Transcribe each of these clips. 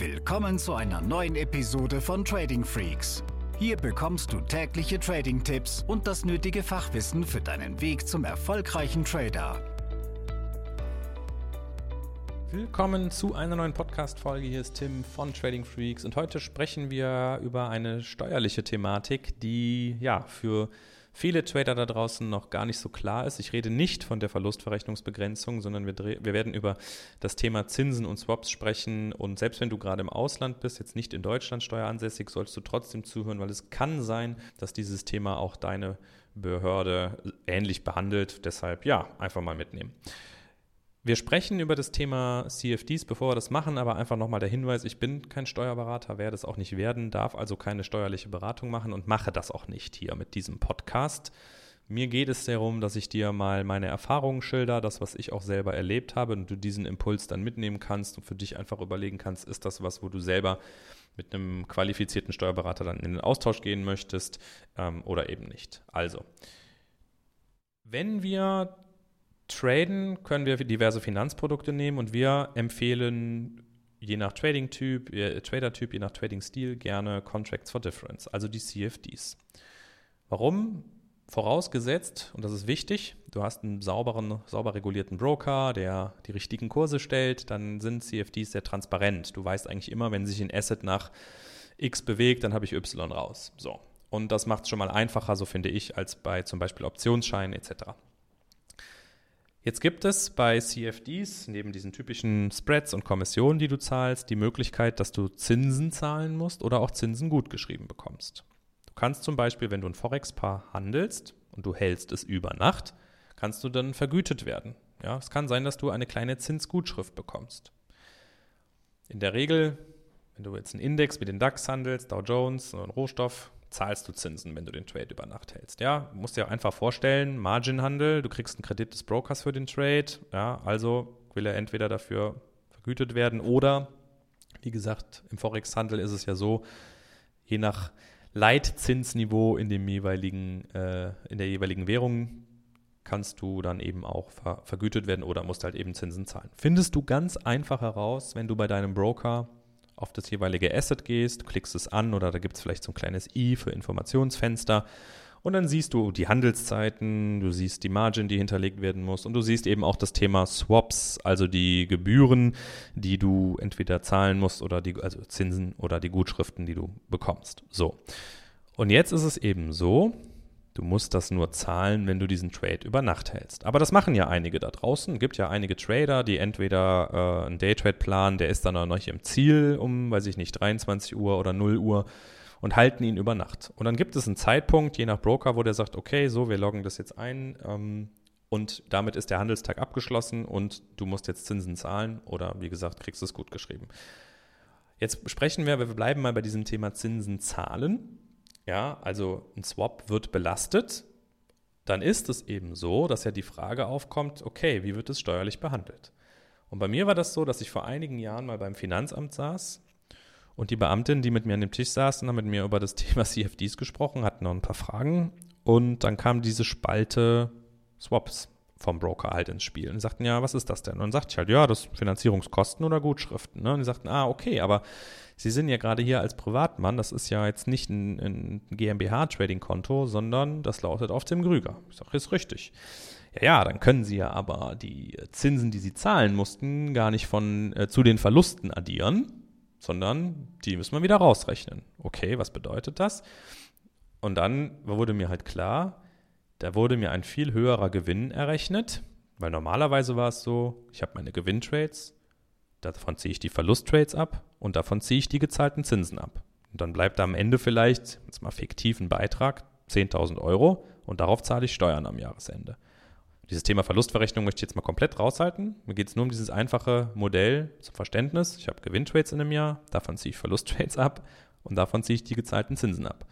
Willkommen zu einer neuen Episode von Trading Freaks. Hier bekommst du tägliche Trading-Tipps und das nötige Fachwissen für deinen Weg zum erfolgreichen Trader. Willkommen zu einer neuen Podcast-Folge. Hier ist Tim von Trading Freaks und heute sprechen wir über eine steuerliche Thematik, die ja für viele Trader da draußen noch gar nicht so klar ist. Ich rede nicht von der Verlustverrechnungsbegrenzung, sondern wir werden über das Thema Zinsen und Swaps sprechen. Und selbst wenn du gerade im Ausland bist, jetzt nicht in Deutschland steueransässig, sollst du trotzdem zuhören, weil es kann sein, dass dieses Thema auch deine Behörde ähnlich behandelt. Deshalb ja, einfach mal mitnehmen. Wir sprechen über das Thema CFDs, bevor wir das machen, aber einfach nochmal der Hinweis, ich bin kein Steuerberater, werde es auch nicht werden, darf also keine steuerliche Beratung machen und mache das auch nicht hier mit diesem Podcast. Mir geht es darum, dass ich dir mal meine Erfahrungen schilder, das, was ich auch selber erlebt habe und du diesen Impuls dann mitnehmen kannst und für dich einfach überlegen kannst, ist das was, wo du selber mit einem qualifizierten Steuerberater dann in den Austausch gehen möchtest oder eben nicht. Also, wenn wir traden, können wir diverse Finanzprodukte nehmen und wir empfehlen je nach Trading-Typ, je nach Trading-Stil gerne Contracts for Difference, also die CFDs. Warum? Vorausgesetzt, und das ist wichtig, du hast einen sauber regulierten Broker, der die richtigen Kurse stellt, dann sind CFDs sehr transparent. Du weißt eigentlich immer, wenn sich ein Asset nach X bewegt, dann habe ich Y raus. So. Und das macht es schon mal einfacher, so finde ich, als bei zum Beispiel Optionsscheinen etc. Jetzt gibt es bei CFDs neben diesen typischen Spreads und Kommissionen, die du zahlst, die Möglichkeit, dass du Zinsen zahlen musst oder auch Zinsen gutgeschrieben bekommst. Du kannst zum Beispiel, wenn du ein Forex-Paar handelst und du hältst es über Nacht, kannst du dann vergütet werden. Ja, es kann sein, dass du eine kleine Zinsgutschrift bekommst. In der Regel, wenn du jetzt einen Index wie den DAX handelst, Dow Jones, einen Rohstoff, zahlst du Zinsen, wenn du den Trade über Nacht hältst. Ja, musst dir einfach vorstellen, Marginhandel, du kriegst einen Kredit des Brokers für den Trade, ja, also will er entweder dafür vergütet werden oder, wie gesagt, im Forex-Handel ist es ja so, je nach Leitzinsniveau in der jeweiligen Währung kannst du dann eben auch vergütet werden oder musst halt eben Zinsen zahlen. Findest du ganz einfach heraus, wenn du bei deinem Broker auf das jeweilige Asset gehst, klickst es an oder da gibt es vielleicht so ein kleines i für Informationsfenster und dann siehst du die Handelszeiten, du siehst die Margin, die hinterlegt werden muss und du siehst eben auch das Thema Swaps, also die Gebühren, die du entweder zahlen musst oder also Zinsen oder die Gutschriften, die du bekommst. So. Und jetzt ist es eben so, du musst das nur zahlen, wenn du diesen Trade über Nacht hältst. Aber das machen ja einige da draußen. Es gibt ja einige Trader, die entweder einen Daytrade planen, der ist dann noch nicht im Ziel um, weiß ich nicht, 23 Uhr oder 0 Uhr und halten ihn über Nacht. Und dann gibt es einen Zeitpunkt, je nach Broker, wo der sagt, okay, so, wir loggen das jetzt ein und damit ist der Handelstag abgeschlossen und du musst jetzt Zinsen zahlen oder wie gesagt, kriegst es gut geschrieben. Jetzt sprechen wir bleiben mal bei diesem Thema Zinsen zahlen. Ja, also ein Swap wird belastet, dann ist es eben so, dass ja die Frage aufkommt, okay, wie wird es steuerlich behandelt? Und bei mir war das so, dass ich vor einigen Jahren mal beim Finanzamt saß und die Beamtin, die mit mir an dem Tisch saßen, haben mit mir über das Thema CFDs gesprochen, hatten noch ein paar Fragen und dann kam diese Spalte Swaps vom Broker halt ins Spiel und sagten, ja, was ist das denn? Und dann sagte ich halt, ja, das Finanzierungskosten oder Gutschriften. Ne? Und die sagten, ah, okay, aber Sie sind ja gerade hier als Privatmann, das ist ja jetzt nicht ein GmbH-Trading-Konto, sondern das lautet auf Tim Krüger. Ich sage, ist richtig. Ja, dann können Sie ja aber die Zinsen, die Sie zahlen mussten, gar nicht zu den Verlusten addieren, sondern die müssen wir wieder rausrechnen. Okay, was bedeutet das? Und dann wurde mir halt klar, da wurde mir ein viel höherer Gewinn errechnet, weil normalerweise war es so, ich habe meine Gewinntrades, davon ziehe ich die Verlusttrades ab und davon ziehe ich die gezahlten Zinsen ab. Und dann bleibt da am Ende vielleicht, jetzt mal fiktiv, ein Beitrag, 10.000 Euro und darauf zahle ich Steuern am Jahresende. Dieses Thema Verlustverrechnung möchte ich jetzt mal komplett raushalten. Mir geht es nur um dieses einfache Modell zum Verständnis. Ich habe Gewinntrades in einem Jahr, davon ziehe ich Verlusttrades ab und davon ziehe ich die gezahlten Zinsen ab.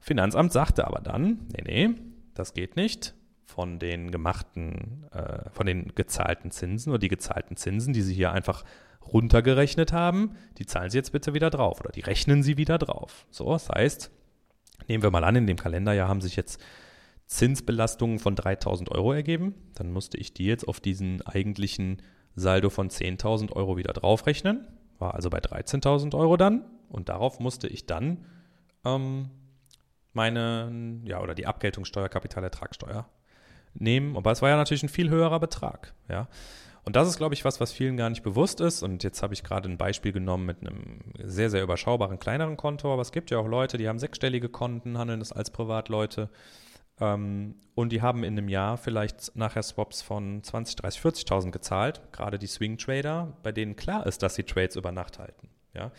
Finanzamt sagte aber dann, nee, das geht nicht. Von den gezahlten Zinsen oder die gezahlten Zinsen, die Sie hier einfach runtergerechnet haben, die zahlen Sie jetzt bitte wieder drauf oder die rechnen Sie wieder drauf. So, das heißt, nehmen wir mal an, in dem Kalenderjahr haben sich jetzt Zinsbelastungen von 3.000 Euro ergeben, dann musste ich die jetzt auf diesen eigentlichen Saldo von 10.000 Euro wieder draufrechnen, War also bei 13.000 Euro dann und darauf musste ich dann die Abgeltungssteuer, Kapitalertragssteuer nehmen. Aber es war ja natürlich ein viel höherer Betrag, ja. Und das ist, glaube ich, was vielen gar nicht bewusst ist. Und jetzt habe ich gerade ein Beispiel genommen mit einem sehr, sehr überschaubaren, kleineren Konto. Aber es gibt ja auch Leute, die haben sechsstellige Konten, handeln das als Privatleute. Und die haben in einem Jahr vielleicht nachher Swaps von 20, 30, 40.000 gezahlt. Gerade die Swing-Trader, bei denen klar ist, dass sie Trades über Nacht halten. Ja?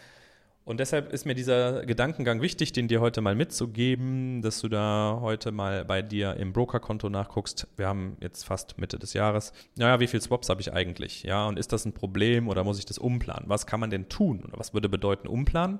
Und deshalb ist mir dieser Gedankengang wichtig, den dir heute mal mitzugeben, dass du da heute mal bei dir im Brokerkonto nachguckst. Wir haben jetzt fast Mitte des Jahres. Naja, wie viel Swaps habe ich eigentlich? Ja, und ist das ein Problem oder muss ich das umplanen? Was kann man denn tun? Oder was würde bedeuten umplanen?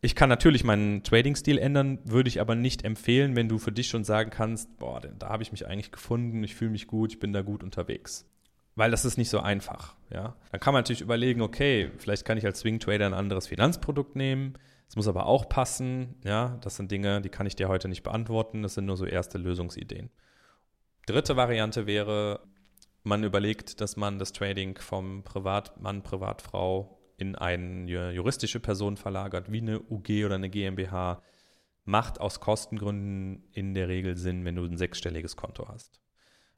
Ich kann natürlich meinen Trading-Stil ändern, würde ich aber nicht empfehlen, wenn du für dich schon sagen kannst, boah, da habe ich mich eigentlich gefunden, ich fühle mich gut, ich bin da gut unterwegs. Weil das ist nicht so einfach, ja. Dann kann man natürlich überlegen, okay, vielleicht kann ich als Swing-Trader ein anderes Finanzprodukt nehmen. Es muss aber auch passen, ja. Das sind Dinge, die kann ich dir heute nicht beantworten. Das sind nur so erste Lösungsideen. Dritte Variante wäre, man überlegt, dass man das Trading vom Privatmann, Privatfrau in eine juristische Person verlagert, wie eine UG oder eine GmbH. Macht aus Kostengründen in der Regel Sinn, wenn du ein sechsstelliges Konto hast.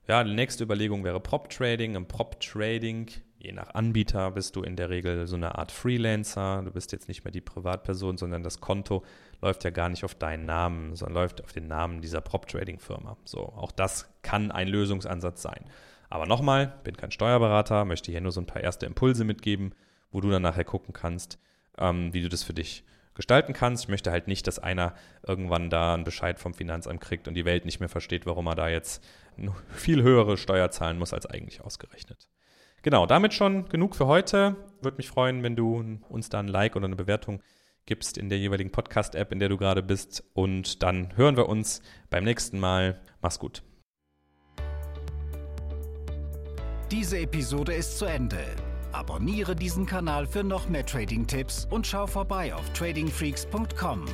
Ja, die nächste Überlegung wäre Prop Trading. Im Prop Trading, je nach Anbieter, bist du in der Regel so eine Art Freelancer. Du bist jetzt nicht mehr die Privatperson, sondern das Konto läuft ja gar nicht auf deinen Namen, sondern läuft auf den Namen dieser Prop Trading Firma. So, auch das kann ein Lösungsansatz sein. Aber nochmal, bin kein Steuerberater, möchte hier nur so ein paar erste Impulse mitgeben, wo du dann nachher gucken kannst, wie du das für dich gestalten kannst. Ich möchte halt nicht, dass einer irgendwann da einen Bescheid vom Finanzamt kriegt und die Welt nicht mehr versteht, warum er da jetzt eine viel höhere Steuer zahlen muss, als eigentlich ausgerechnet. Genau, damit schon genug für heute. Würde mich freuen, wenn du uns da ein Like oder eine Bewertung gibst in der jeweiligen Podcast-App, in der du gerade bist. Und dann hören wir uns beim nächsten Mal. Mach's gut. Diese Episode ist zu Ende. Abonniere diesen Kanal für noch mehr Trading-Tipps und schau vorbei auf tradingfreaks.com.